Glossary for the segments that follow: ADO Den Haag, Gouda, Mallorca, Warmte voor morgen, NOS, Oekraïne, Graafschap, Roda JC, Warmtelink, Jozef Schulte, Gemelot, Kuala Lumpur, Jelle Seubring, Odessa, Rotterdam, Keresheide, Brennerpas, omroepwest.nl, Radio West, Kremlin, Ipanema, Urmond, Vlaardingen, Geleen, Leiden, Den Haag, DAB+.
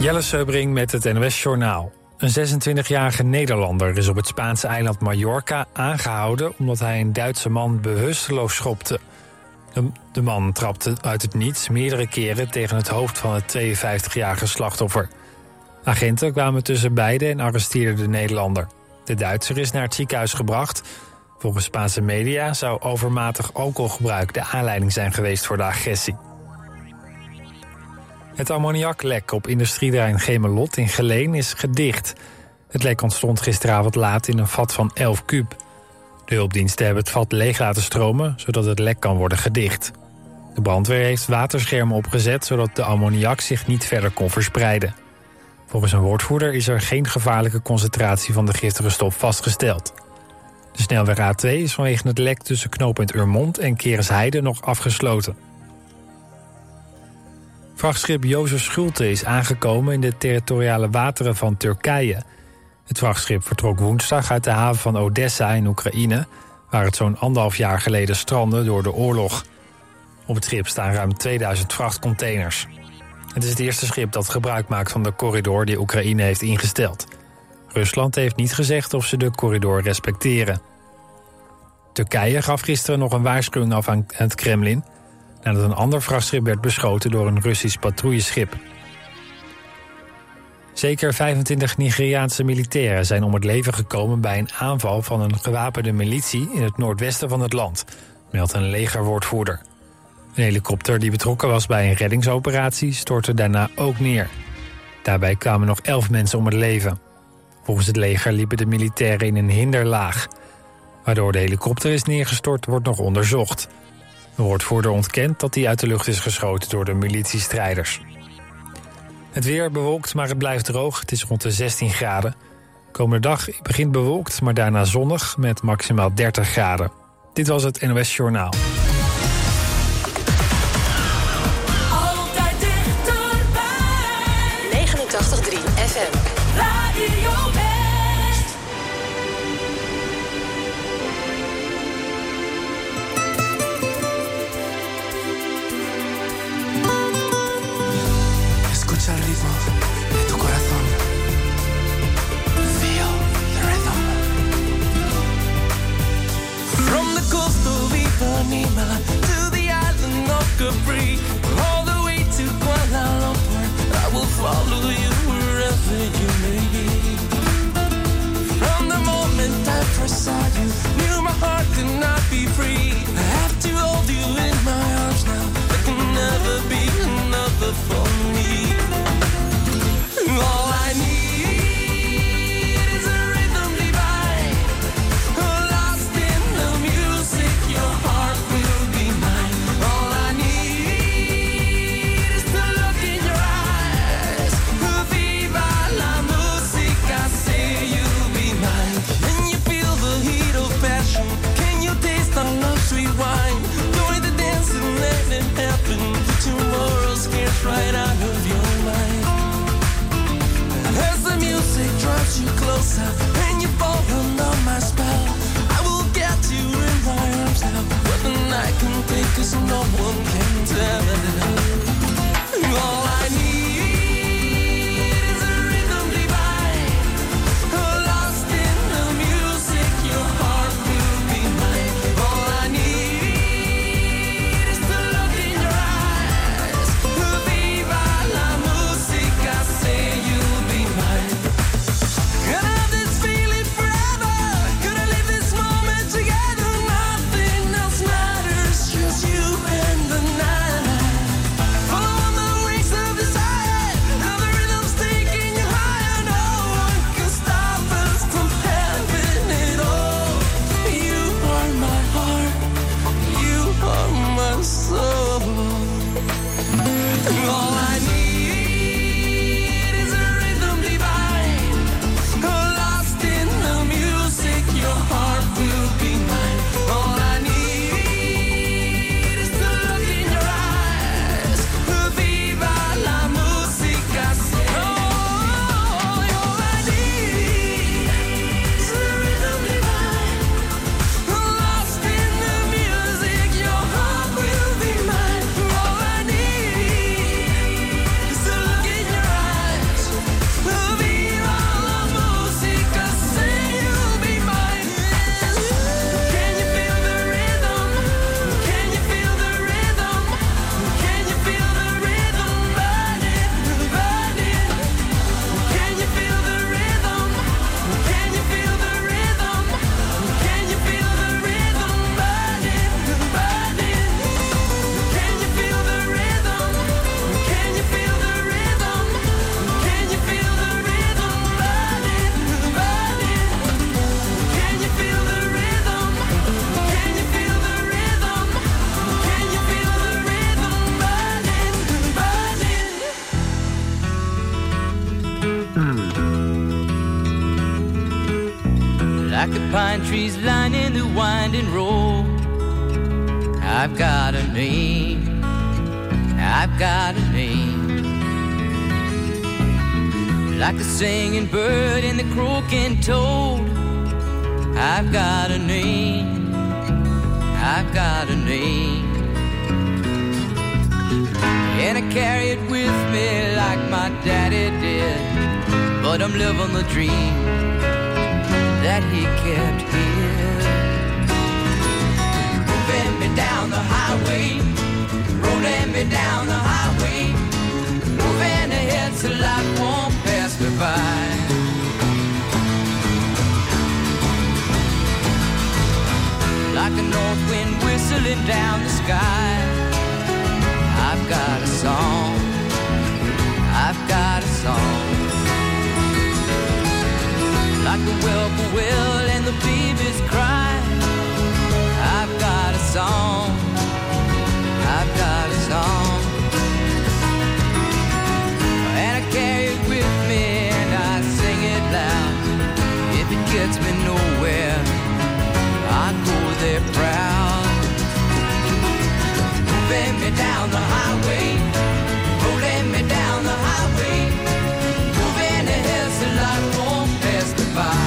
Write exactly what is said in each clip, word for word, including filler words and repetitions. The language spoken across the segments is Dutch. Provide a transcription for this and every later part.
Jelle Seubring met het N O S Journaal. Een zesentwintigjarige Nederlander is op het Spaanse eiland Mallorca aangehouden omdat hij een Duitse man bewusteloos schopte. De man trapte uit het niets meerdere keren tegen het hoofd van het tweeënvijftigjarige slachtoffer. Agenten kwamen tussen beiden en arresteerden de Nederlander. De Duitser is naar het ziekenhuis gebracht. Volgens Spaanse media zou overmatig alcoholgebruik de aanleiding zijn geweest voor de agressie. Het ammoniaklek op industrieterrein Gemelot in Geleen is gedicht. Het lek ontstond gisteravond laat in een vat van elf kuub. De hulpdiensten hebben het vat leeg laten stromen, zodat het lek kan worden gedicht. De brandweer heeft waterschermen opgezet, zodat de ammoniak zich niet verder kon verspreiden. Volgens een woordvoerder is er geen gevaarlijke concentratie van de giftige stof vastgesteld. De snelweg A twee is vanwege het lek tussen knooppunt Urmond en Keresheide nog afgesloten. Vrachtschip Jozef Schulte is aangekomen in de territoriale wateren van Turkije. Het vrachtschip vertrok woensdag uit de haven van Odessa in Oekraïne, waar het zo'n anderhalf jaar geleden strandde door de oorlog. Op het schip staan ruim tweeduizend vrachtcontainers. Het is het eerste schip dat gebruik maakt van de corridor die Oekraïne heeft ingesteld. Rusland heeft niet gezegd of ze de corridor respecteren. Turkije gaf gisteren nog een waarschuwing af aan het Kremlin, nadat een ander vrachtschip werd beschoten door een Russisch patrouilleschip. Zeker vijfentwintig Nigeriaanse militairen zijn om het leven gekomen bij een aanval van een gewapende militie in het noordwesten van het land, meldt een legerwoordvoerder. Een helikopter die betrokken was bij een reddingsoperatie stortte daarna ook neer. Daarbij kwamen nog elf mensen om het leven. Volgens het leger liepen de militairen in een hinderlaag. Waardoor de helikopter is neergestort, wordt nog onderzocht. Een woordvoerder ontkent dat hij uit de lucht is geschoten door de militiestrijders. Het weer bewolkt, maar het blijft droog. Het is rond de zestien graden. Komende dag begint bewolkt, maar daarna zonnig met maximaal dertig graden. Dit was het N O S Journaal. Altijd dichterbij. negenentachtig komma drie F M. Radio West. El ritmo de tu corazón. Feel the rhythm. From the coast of Ipanema to the island of Capri, all the way to Kuala Lumpur, I will follow you wherever you may be. From the moment I first saw you, knew my heart could not be free. I have to hold you in my arms now. There can never be another for me. All I need is a rhythm divine, lost in the music, your heart will be mine. All I need is the look in your eyes, viva la musica, say you'll be mine. When you feel the heat of passion, can you taste our love sweet wine? Join the dance and let it happen, tomorrow's scared right out of your mind. As the music drops you closer and you fall under my spell, I will get you in my arms now. What the night can take us, no one can tell. All I need is a rhythm divine, lost in the music, your heart will be mine. All I need is the look in your eyes, viva la musica, say you. Gonna have this feeling. like the pine trees lining the winding road. I've got a name, I've got a name. Like the singing bird and the croaking toad. I've got a name, I've got a name. And I carry it with me like my daddy did. But I'm living the dream that he kept here. Moving me down the highway, rolling me down the highway, moving ahead so life won't pass me by. Like a north wind whistling down the sky. I've got a song, I've got a song. Like the whippoorwill and the babies cry. I've got a song, I've got a song. And I carry it with me and I sing it loud. If it gets me nowhere, I go there proud. Moving me down the highway, rolling me down the highway, moving ahead so life won't pass me by.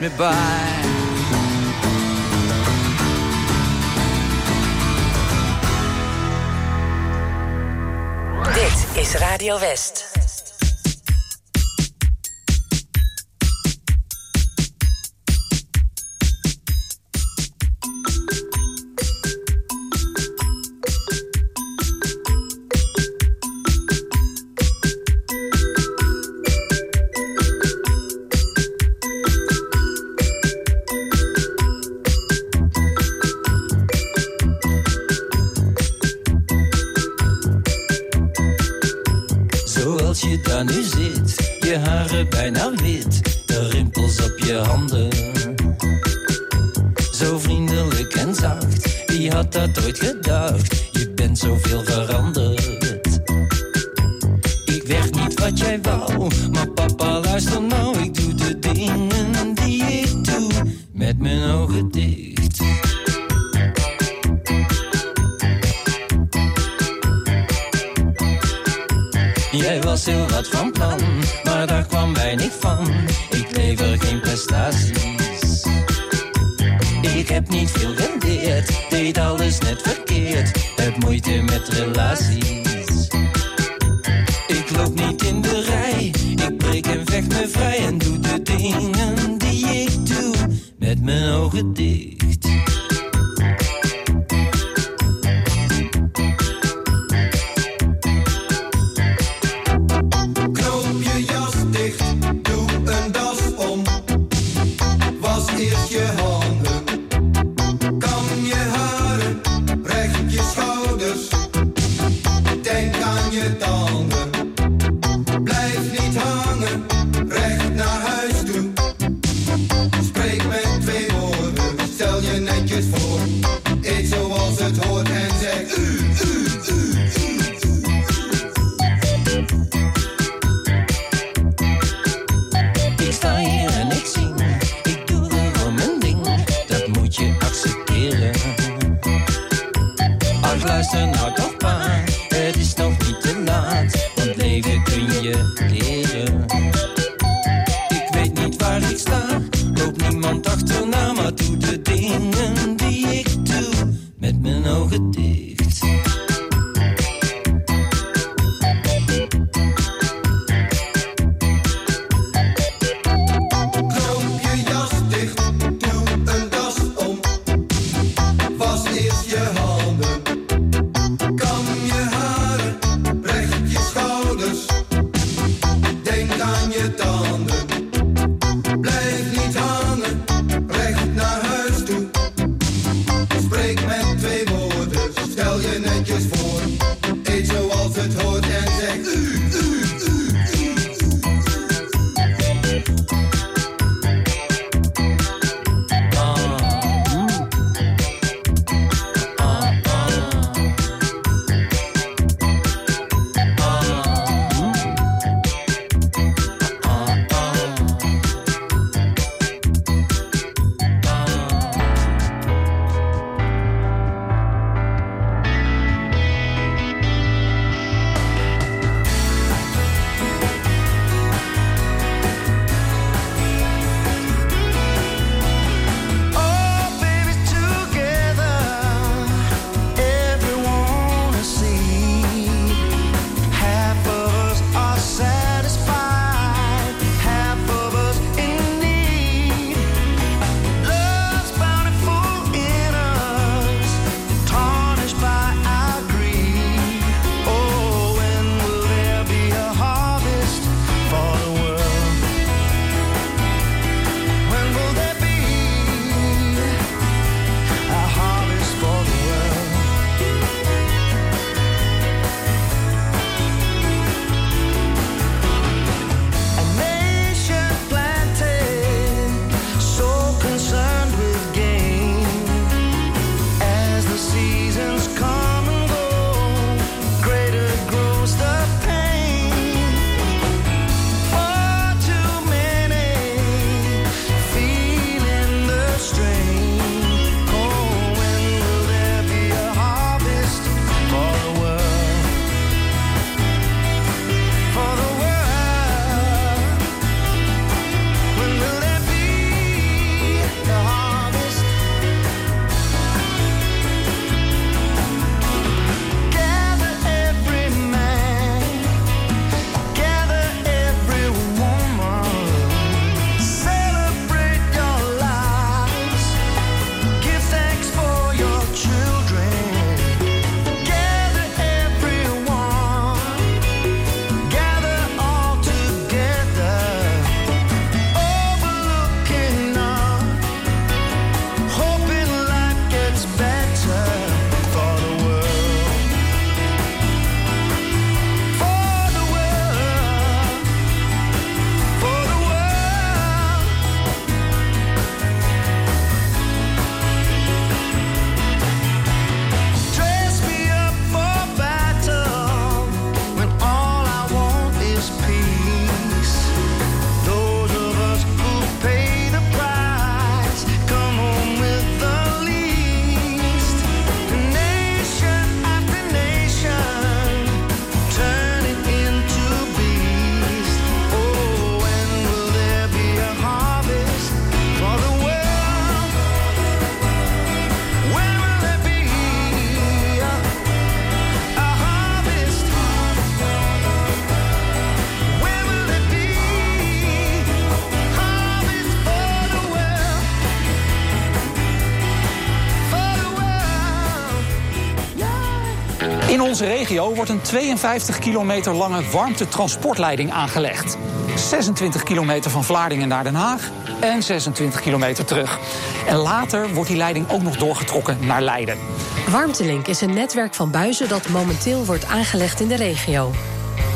Me by. Dit is Radio West. Break met twee woorden. luister nou toch maar. Het is nog niet te laat, want leven kun je leren. Ik weet niet waar ik sta, loop niemand achterna, maar doe de dingen die ik doe met mijn ogen dicht. In onze regio wordt een tweeënvijftig kilometer lange warmtetransportleiding aangelegd. zesentwintig kilometer van Vlaardingen naar Den Haag en zesentwintig kilometer terug. En later wordt die leiding ook nog doorgetrokken naar Leiden. Warmtelink is een netwerk van buizen dat momenteel wordt aangelegd in de regio.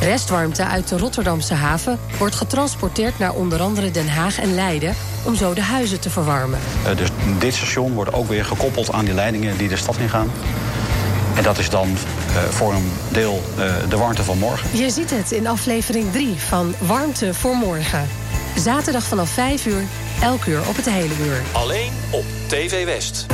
Restwarmte uit de Rotterdamse haven wordt getransporteerd naar onder andere Den Haag en Leiden om zo de huizen te verwarmen. Uh, dus dit station wordt ook weer gekoppeld aan die leidingen die de stad ingaan. En dat is dan uh, voor een deel uh, de warmte van morgen. Je ziet het in aflevering drie van Warmte voor morgen. Zaterdag vanaf vijf uur, elk uur op het hele uur. Alleen op T V West.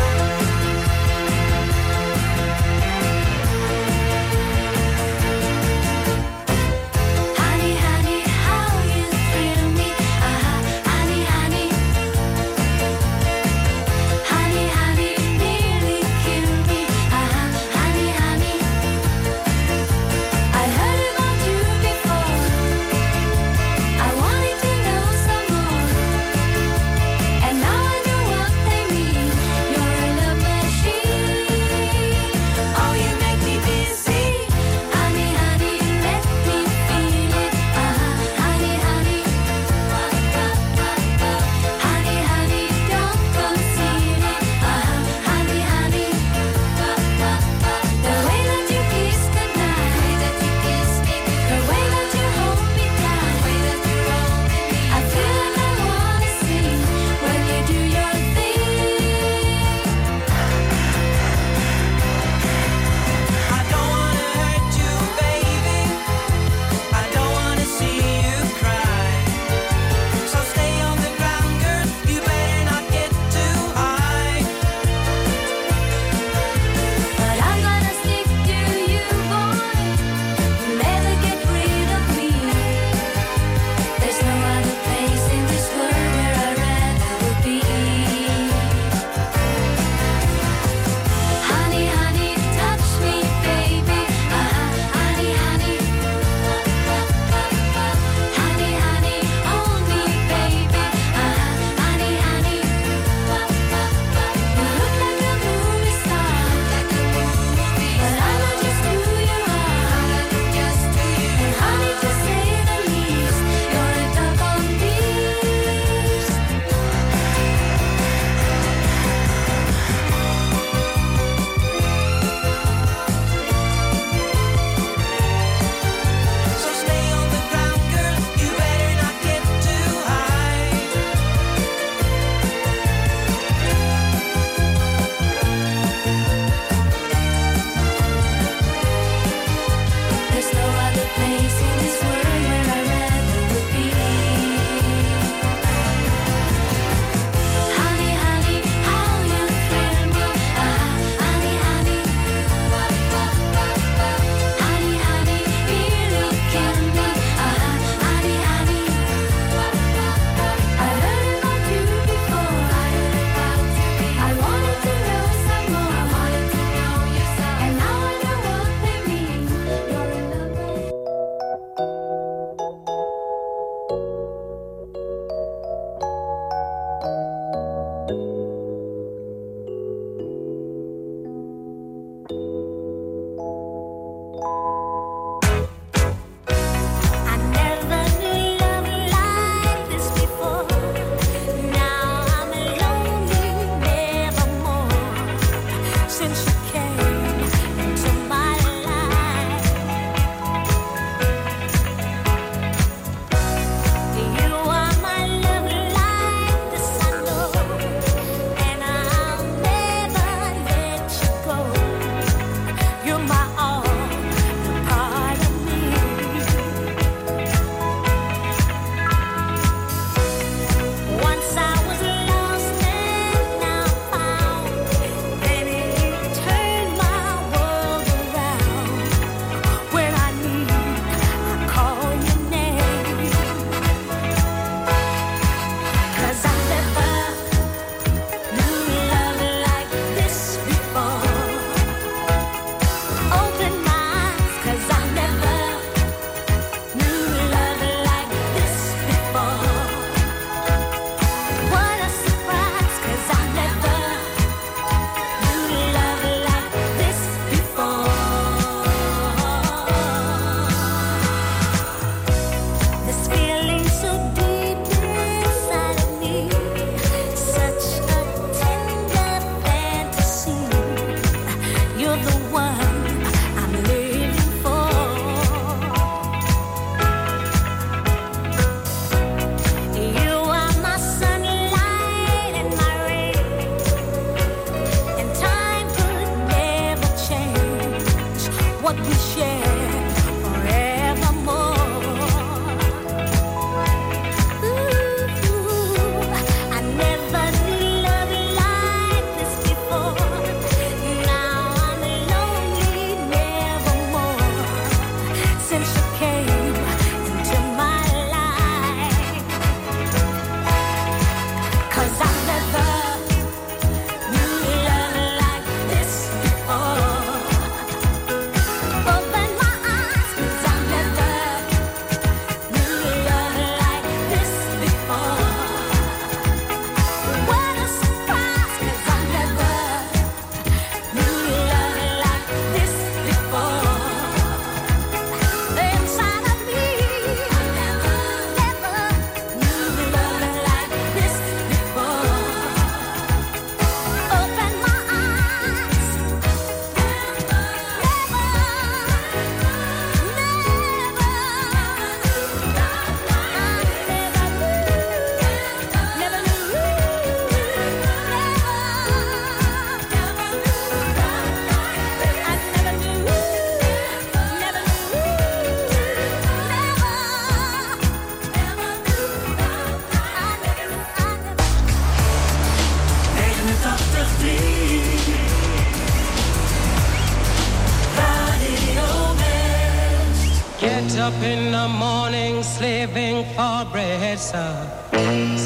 what we share forevermore. Ooh, I never knew love like this before. Now I'm lonely nevermore since you came into my life. 'Cause I never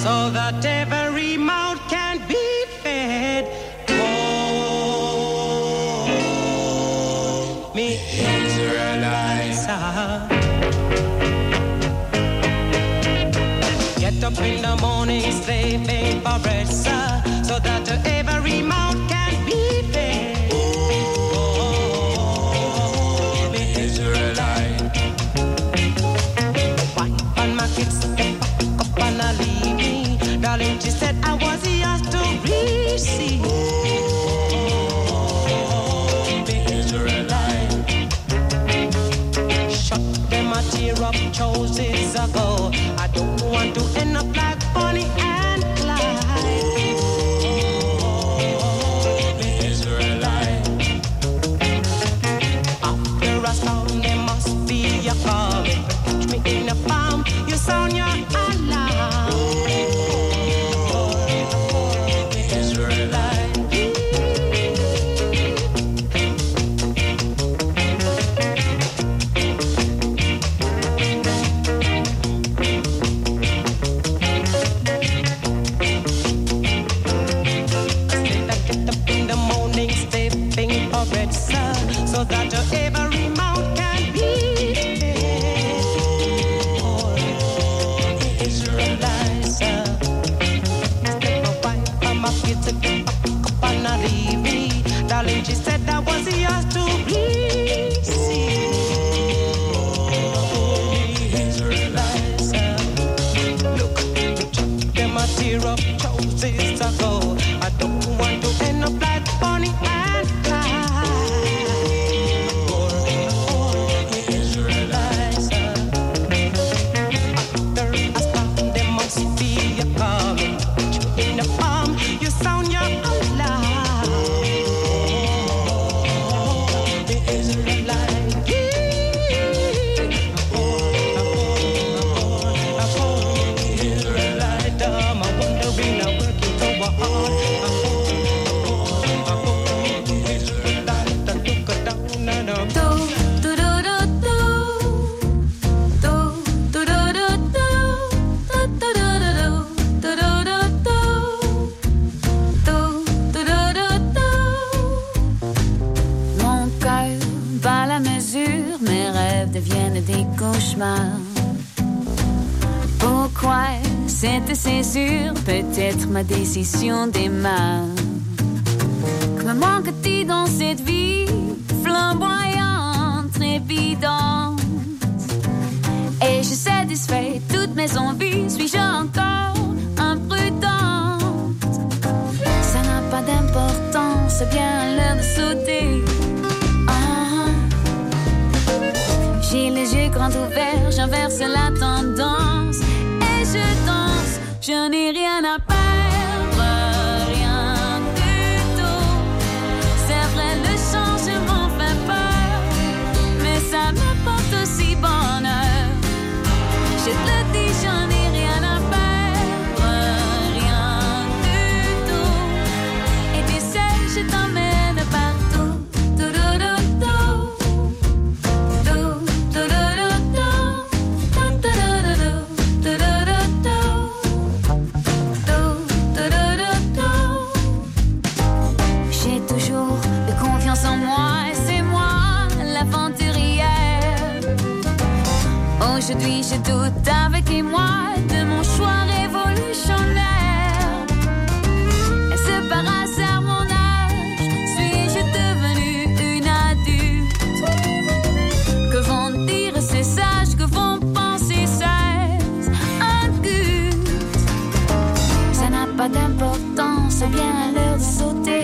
so that every mouth can be fed. Oh, me Israelites, get up in the morning, slaving for bread, sir, so that every mouth can be fed. Oh, me Israelites, wipe on my kids. Darling, she said I was yours to receive. Oh, the Israelite. Shut them a tear up, chose is a go. I don't want to end up like Bonnie and Clyde. Oh, the Israelite. After a sound, there must be a calling. Catch me in a palm, you sound your alarm. Peut-être ma décision démarre. Que me manque-t-il dans cette vie flamboyante, trépidante? Et je satisfais toutes mes envies. Suis-je encore imprudente? Ça n'a pas d'importance, c'est bien l'heure de sauter. Ah. J'ai les yeux grands ouverts, j'inverse la tendance et je danse. Je n'ai rien à perdre, rien du tout. C'est vrai, le changement fait peur. Aujourd'hui je doute avec émoi de mon choix révolutionnaire. Est-ce par hasard mon âge? Suis-je devenue une adulte? Que vont dire ces sages? Que vont penser ces incultes? Ça n'a pas d'importance, c'est bien à l'heure de sauter.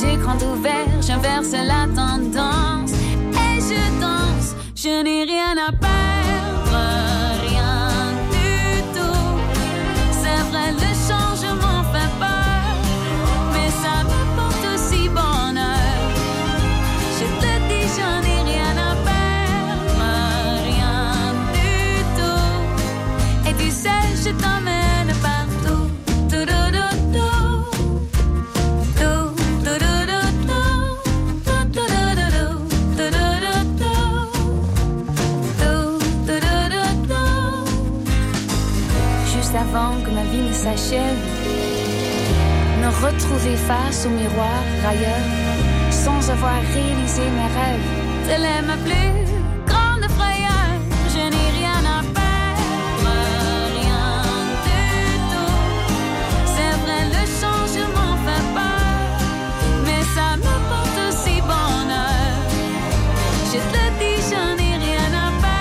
J'ai grand ouvert, j'inverse la tendance et je danse, je n'ai rien à perdre, rien du tout. C'est vrai, le changement fait peur, mais ça me porte aussi bonheur. Je te dis, j'en ai rien à perdre, rien du tout. Et tu sais, je t'emmène partout. Avant que ma vie ne s'achève, me retrouver face au miroir ailleurs, sans avoir réalisé mes rêves. Telle est ma plus grande frayeur. Je n'ai rien à perdre, rien du tout. C'est vrai, le changement fait peur, mais ça me porte aussi bonheur. Je te dis, j'en ai rien à perdre.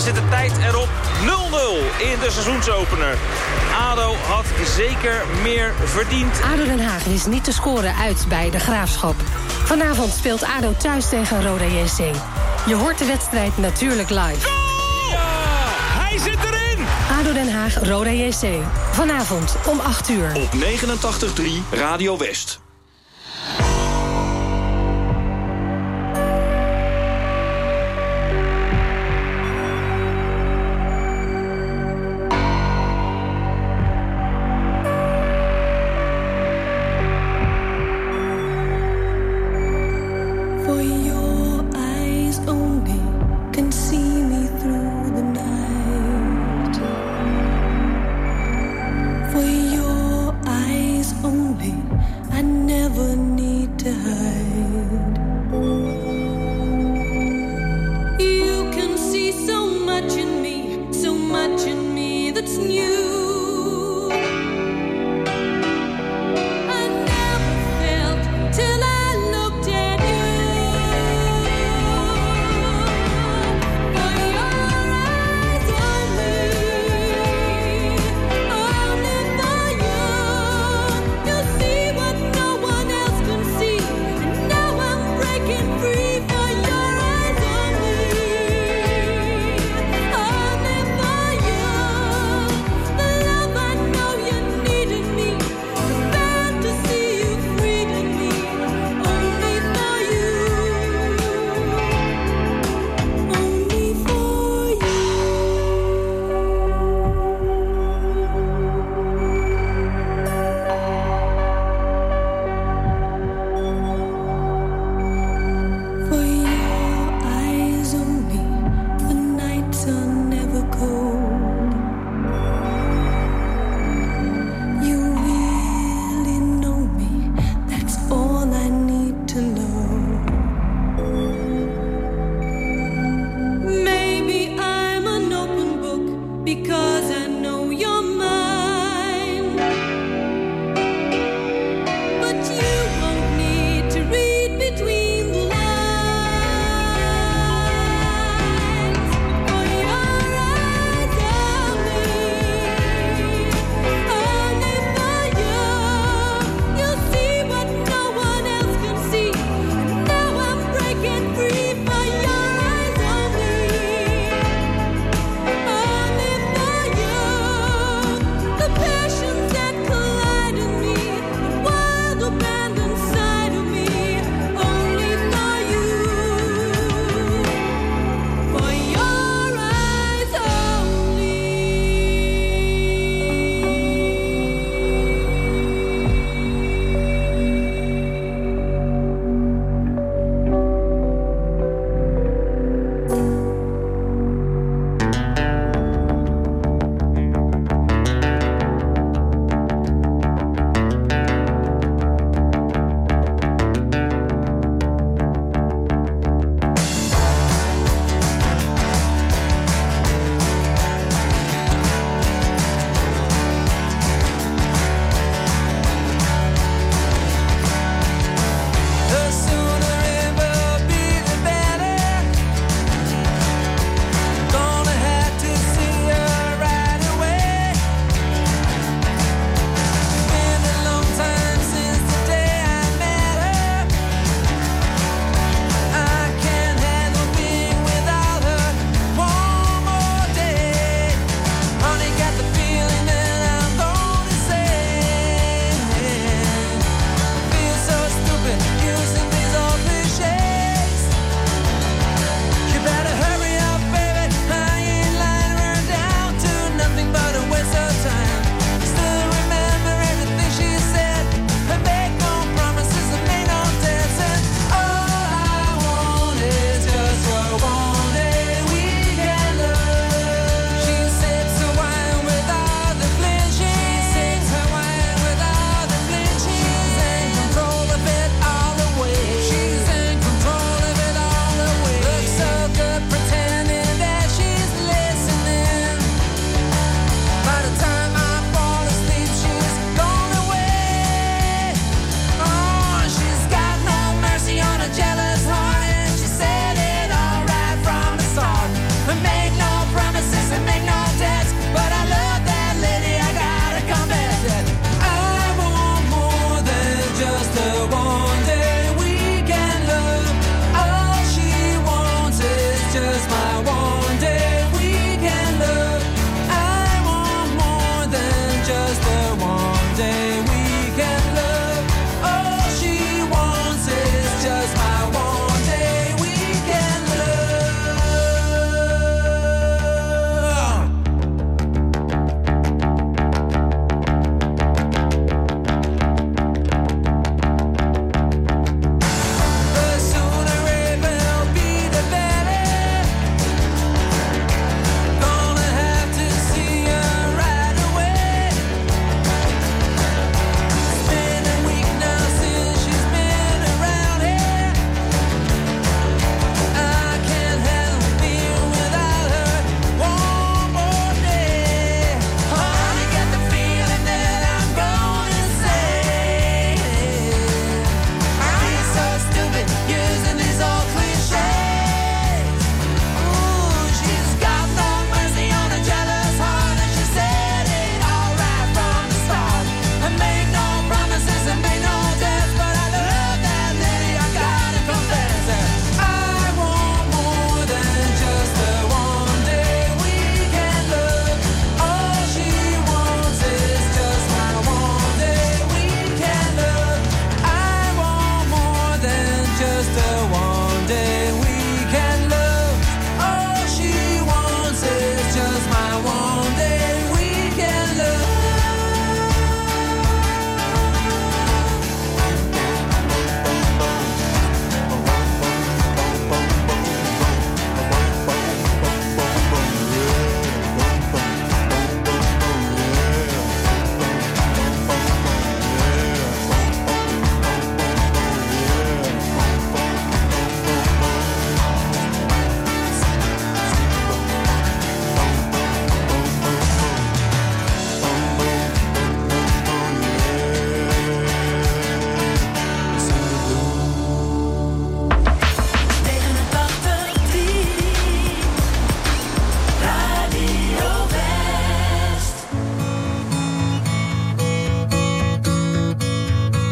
Zit de tijd erop, nul nul in de seizoensopener. A D O had zeker meer verdiend. A D O Den Haag wist niet te scoren uit bij de Graafschap. Vanavond speelt A D O thuis tegen Roda J C. Je hoort de wedstrijd natuurlijk live. Goal! Ja, hij zit erin! A D O Den Haag, Roda J C. Vanavond om acht uur. Op negenentachtig drie Radio West. And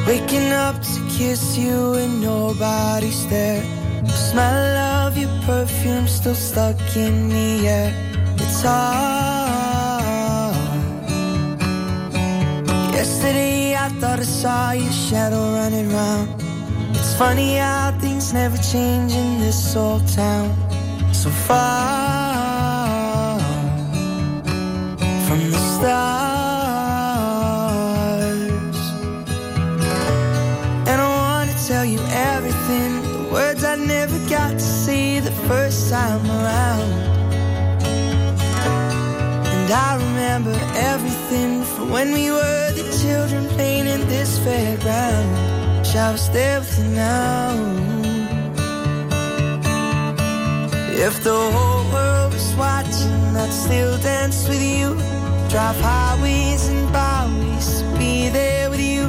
Waking up to kiss you and nobody's there. Smell of your perfume still stuck in the air. It's hard. Yesterday I thought I saw your shadow running round. It's funny how things never change in this old town. So far from the stars. And I wanna tell you everything, the words I never got to say the first time around. And I remember everything from when we were the children playing in this fairground. Wish I was there with you now. If the whole world was watching, I'd still dance with you. Drive highways and byways to be there with you.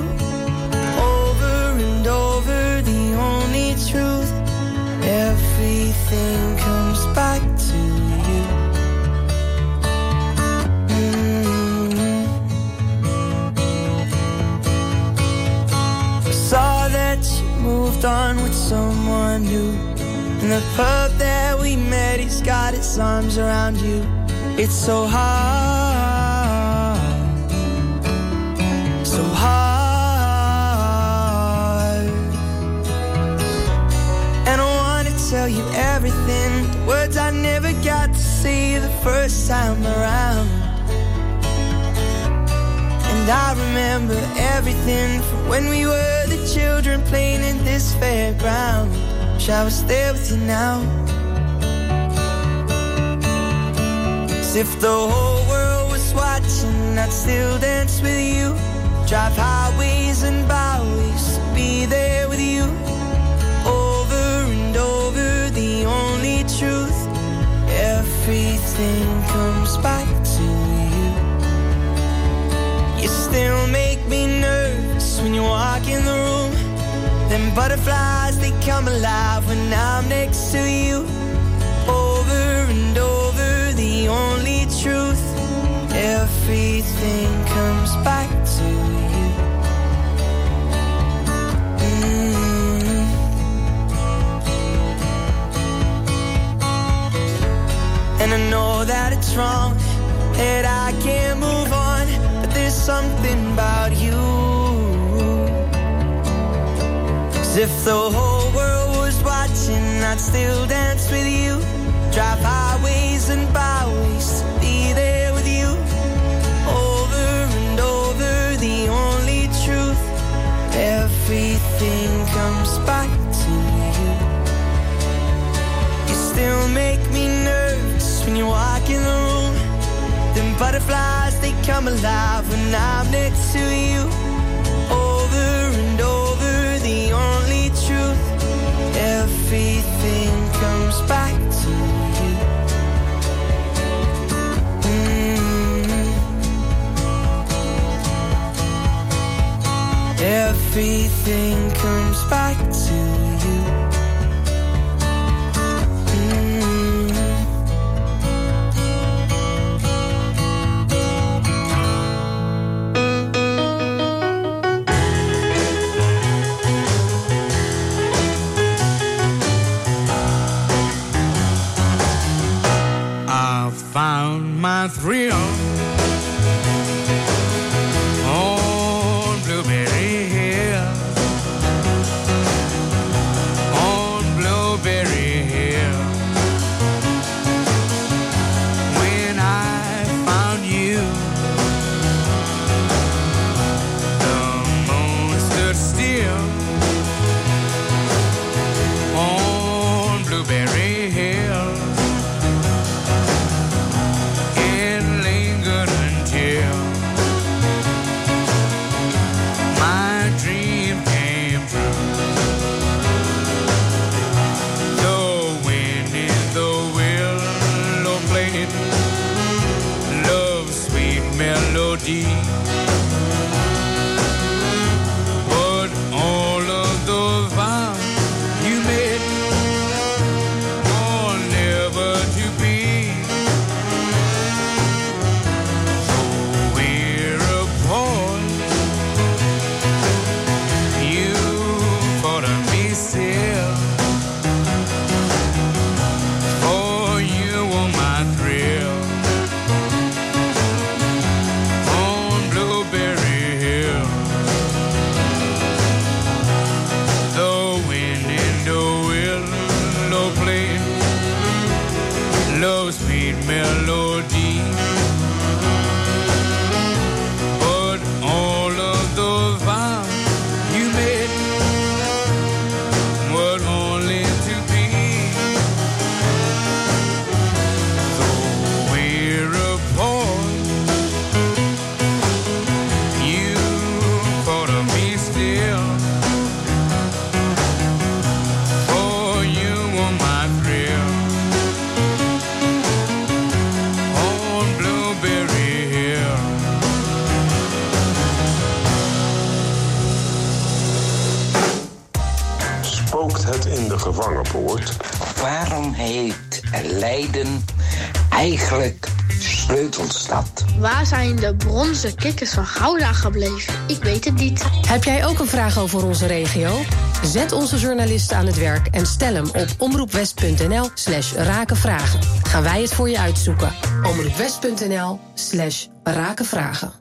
Over and over, the only truth. Everything comes back to you. Mm-hmm. I saw that you moved on with someone new. And the pub that we met, he's got his arms around you. It's so hard, so hard. And I want to tell you everything, the words I never got to say the first time around. And I remember everything from when we were the children playing in this fairground. Wish I was there with you now. 'Cause if the whole world was watching, I'd still dance with you. Drive highways and byways, be there with you. Over and over, the only truth. Everything comes back to you. You still make me nervous when you walk in the room. Them butterflies, they come alive when I'm next to you. Over and over, the only truth. Everything comes back to you. Mm-hmm. And I know that it's wrong, that I can't move on, but there's something about you. If the whole world was watching, I'd still dance with you. Drive highways and byways, be there with you. Over and over, the only truth. Everything comes back to you. You still make me nervous when you walk in the room. Them butterflies, they come alive when I'm next to you. Over and over, the only truth, everything comes back to you. Mm-hmm. Everything comes back to you. Found my thrill on Blueberry Hill. altijd in de gevangenpoort. Waarom heet Leiden eigenlijk sleutelstad? Waar zijn de bronzen kikkers van Gouda gebleven? Ik weet het niet. Heb jij ook een vraag over onze regio? Zet onze journalisten aan het werk en stel hem op omroepwest.nl slash rakenvragen. Gaan wij het voor je uitzoeken. omroepwest.nl slash rakenvragen.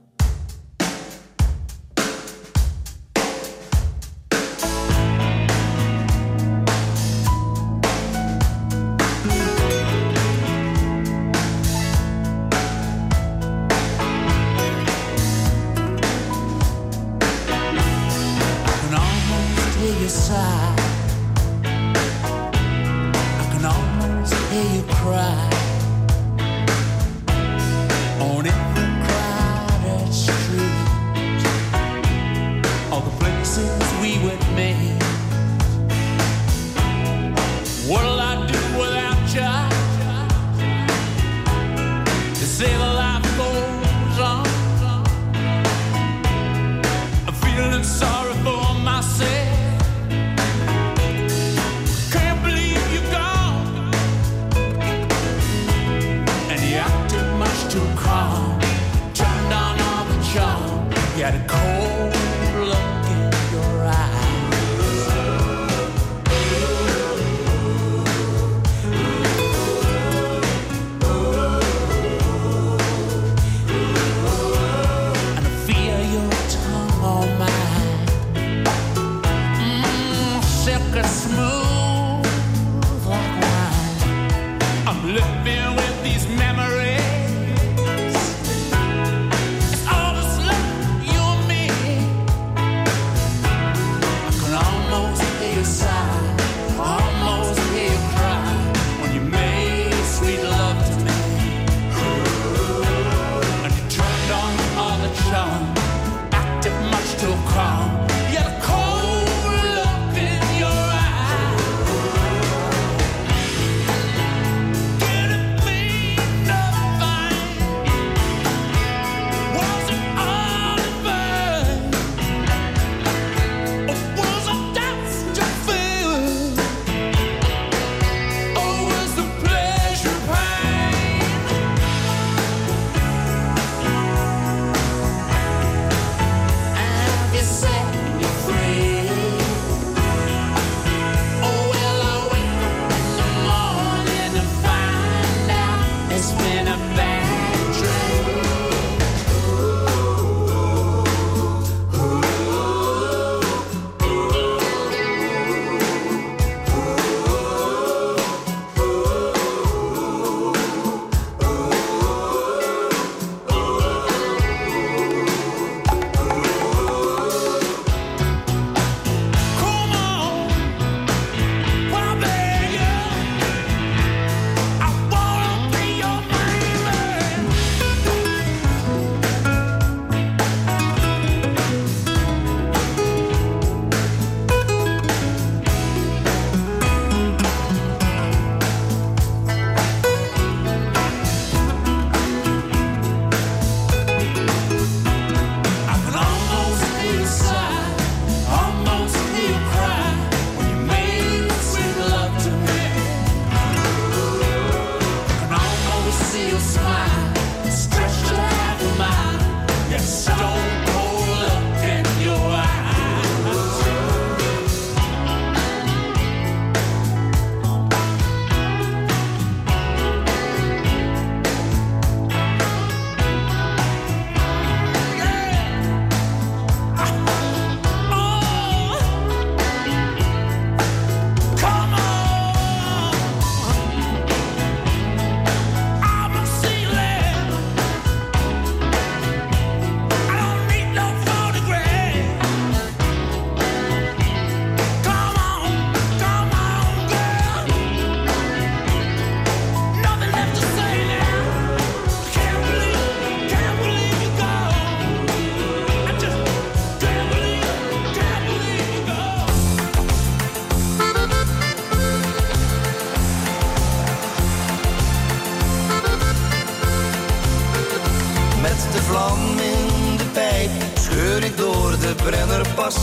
Brennerpas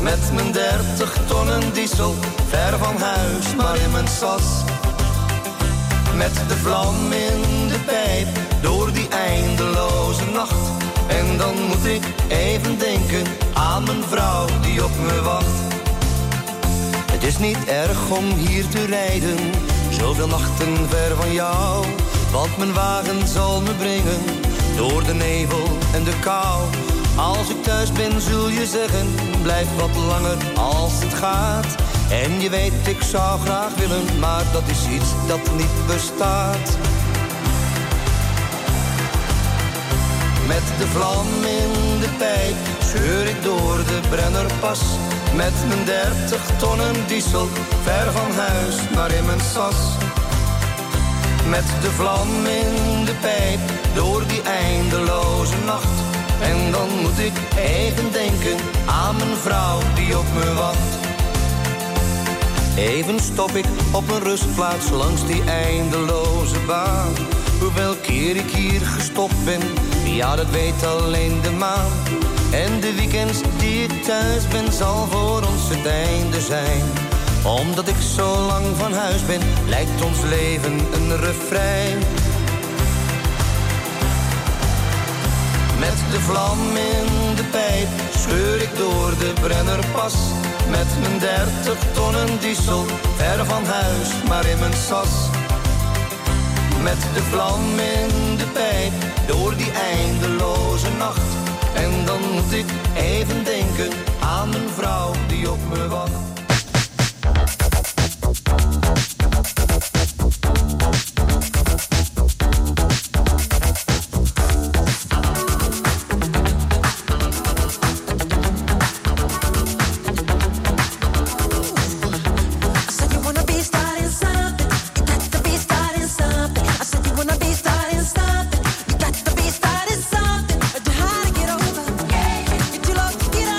met mijn dertig tonnen diesel. Ver van huis, maar in mijn sas. Met de vlam in de pijp, door die eindeloze nacht. En dan moet ik even denken aan mijn vrouw die op me wacht. Het is niet erg om hier te rijden, zoveel nachten ver van jou. Want mijn wagen zal me brengen, door de nevel en de kou. Als ik thuis ben zul je zeggen, blijf wat langer als het gaat. En je weet ik zou graag willen, maar dat is iets dat niet bestaat. Met de vlam in de pijp scheur ik door de Brennerpas. Met mijn dertig tonnen diesel, ver van huis maar in mijn sas. Met de vlam in de pijp, door die eindeloze nacht. En dan moet ik even denken aan mijn vrouw die op me wacht. Even stop ik op een rustplaats langs die eindeloze baan. Hoeveel keer ik hier gestopt ben, ja dat weet alleen de maan. En de weekends die ik thuis ben, zal voor ons het einde zijn. Omdat ik zo lang van huis ben, lijkt ons leven een refrein. Met de vlam in de pijp scheur ik door de Brennerpas. Met mijn dertig tonnen diesel, ver van huis maar in mijn sas. Met de vlam in de pijp, door die eindeloze nacht. En dan moet ik even denken aan een vrouw die op me wacht. Get up.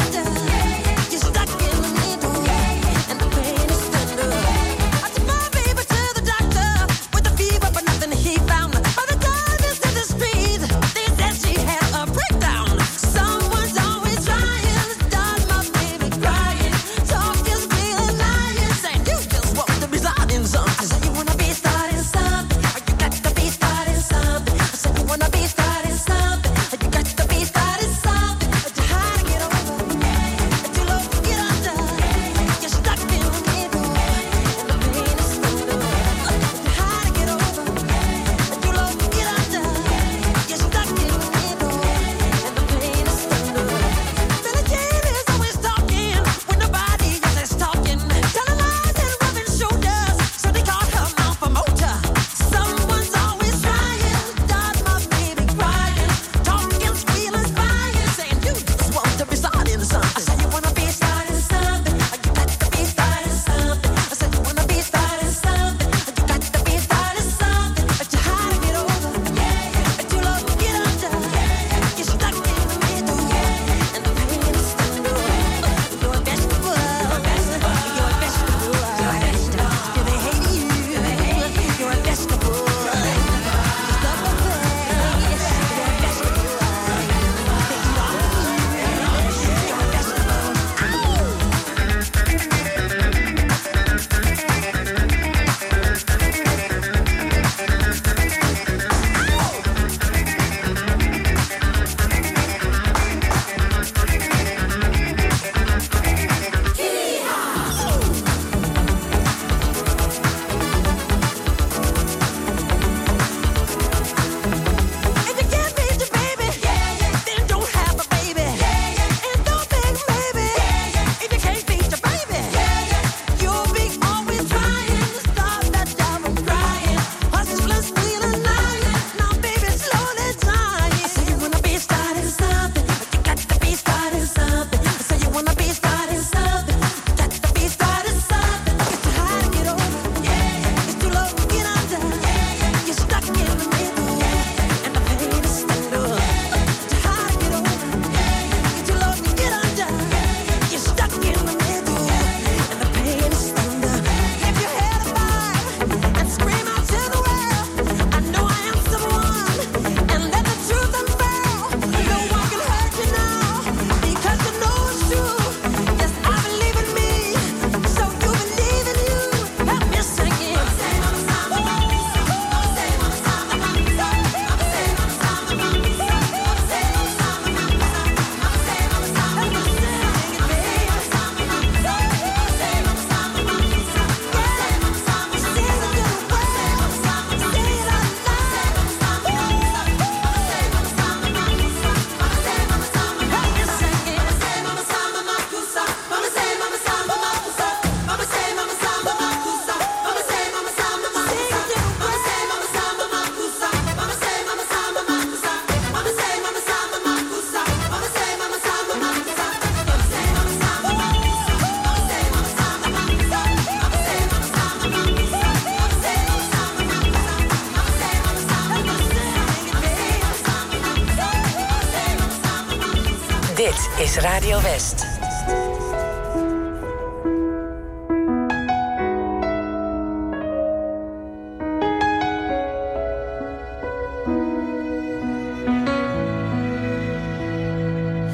is Radio West.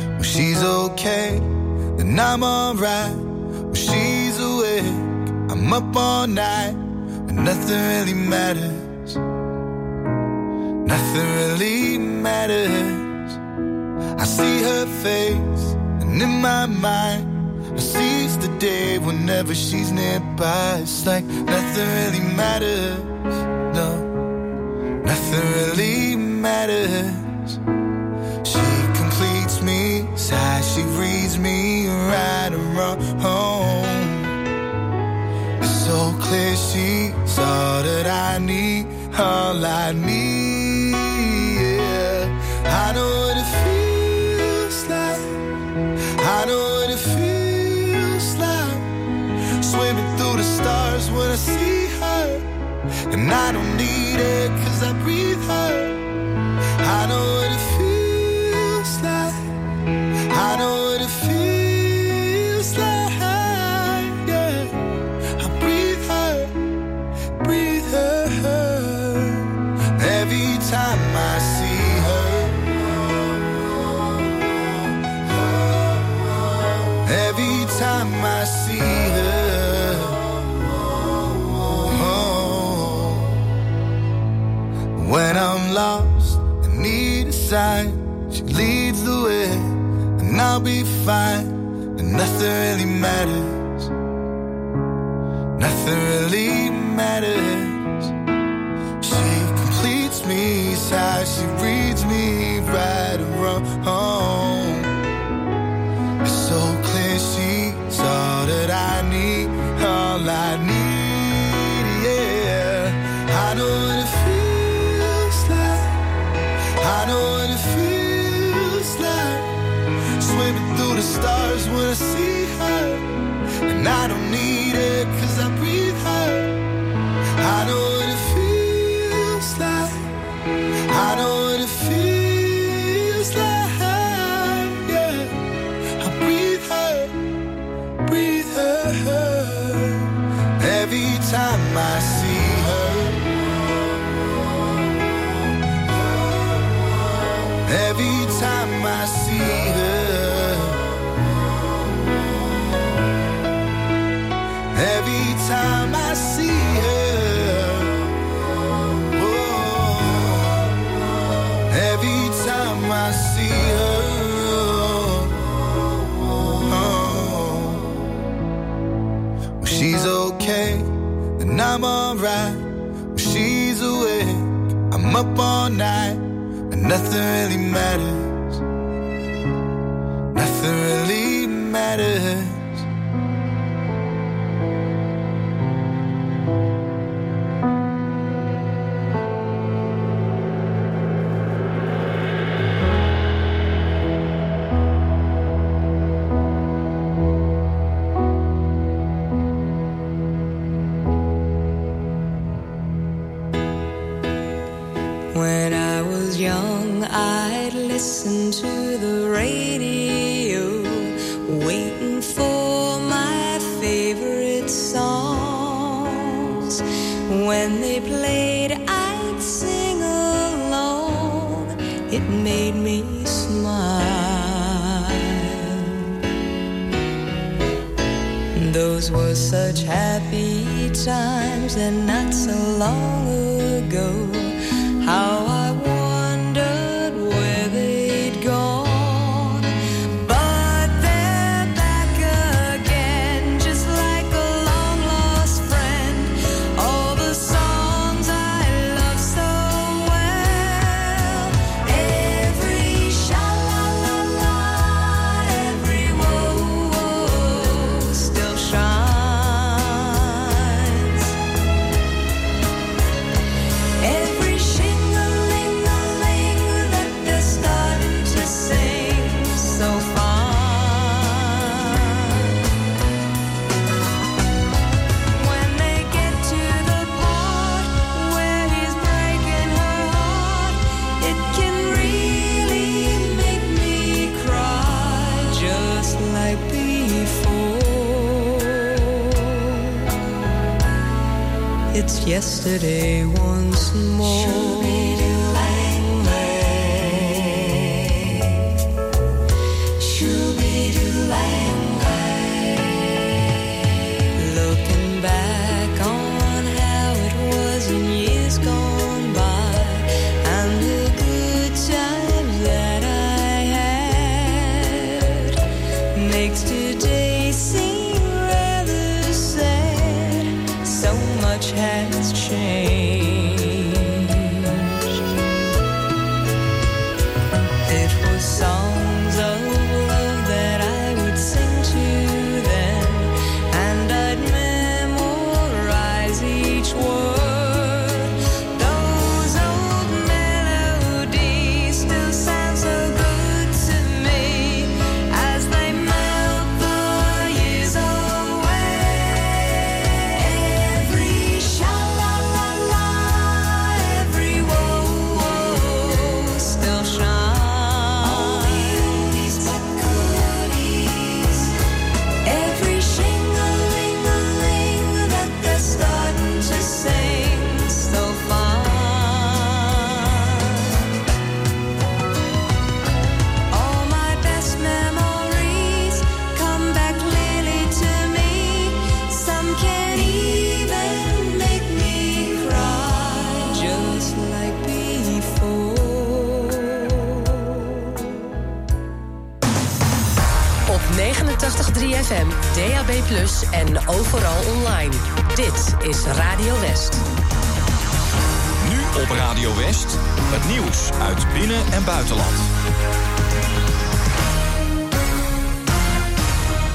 Well, she's okay, then I'm alright. Well, she's awake, I'm up all night, but nothing really matters. Nothing really matters. I see her face, and in my mind I seize the day whenever she's nearby. It's like nothing really matters, no. Nothing really matters. She completes me, sighs, she reads me right around home. It's so clear she's all that I need, all I need, yeah. I know what it feels. I know what it feels like, swimming through the stars when I see her, and I don't need it 'cause I breathe her. I know what it feels like, I know what it feels like, yeah. I breathe her, breathe her, every time I see her. Every time I see her, oh. When I'm lost, I need a sign. She leads the way, and I'll be fine. And nothing really matters. Nothing really matters. She completes me, sighs, she reads me right around home. So clear, she's all that I need, all I need, yeah. I know what it feels like, I know what it feels like, swimming through the stars when I see her, and I don't need it 'cause I breathe her. I know what it feels like, I know what it feels like. Every time I see her, every time I see her, every time I see her, oh, every time I see her. She's okay, then I'm alright. When she's awake, I'm up all night, and nothing really matters. Nothing really matters. Listen to the radio, waiting for my favorite songs. When they played, I'd sing along. It made me smile. Those were such happy times, and not so long ago. How I every single it's yesterday once more. Looking back on how it was in years gone by, and the good times that I had makes today seem rather sad. So much has changed. It was songs of love that I would sing to them, and I'd memorize each word. Those old melodies still sound so good to me as they melt the years away. Every sha la la la, every woe woe still shines. Every shing-a-ling-a-ling that they're starting to sing so fine. All my best memories come back clearly to me. Some can even make me cry, just like before. Op negenentachtig komma drie F M, D A B plus, en overal online. Dit is Radio West. Nu op Radio West, het nieuws uit binnen- en buitenland.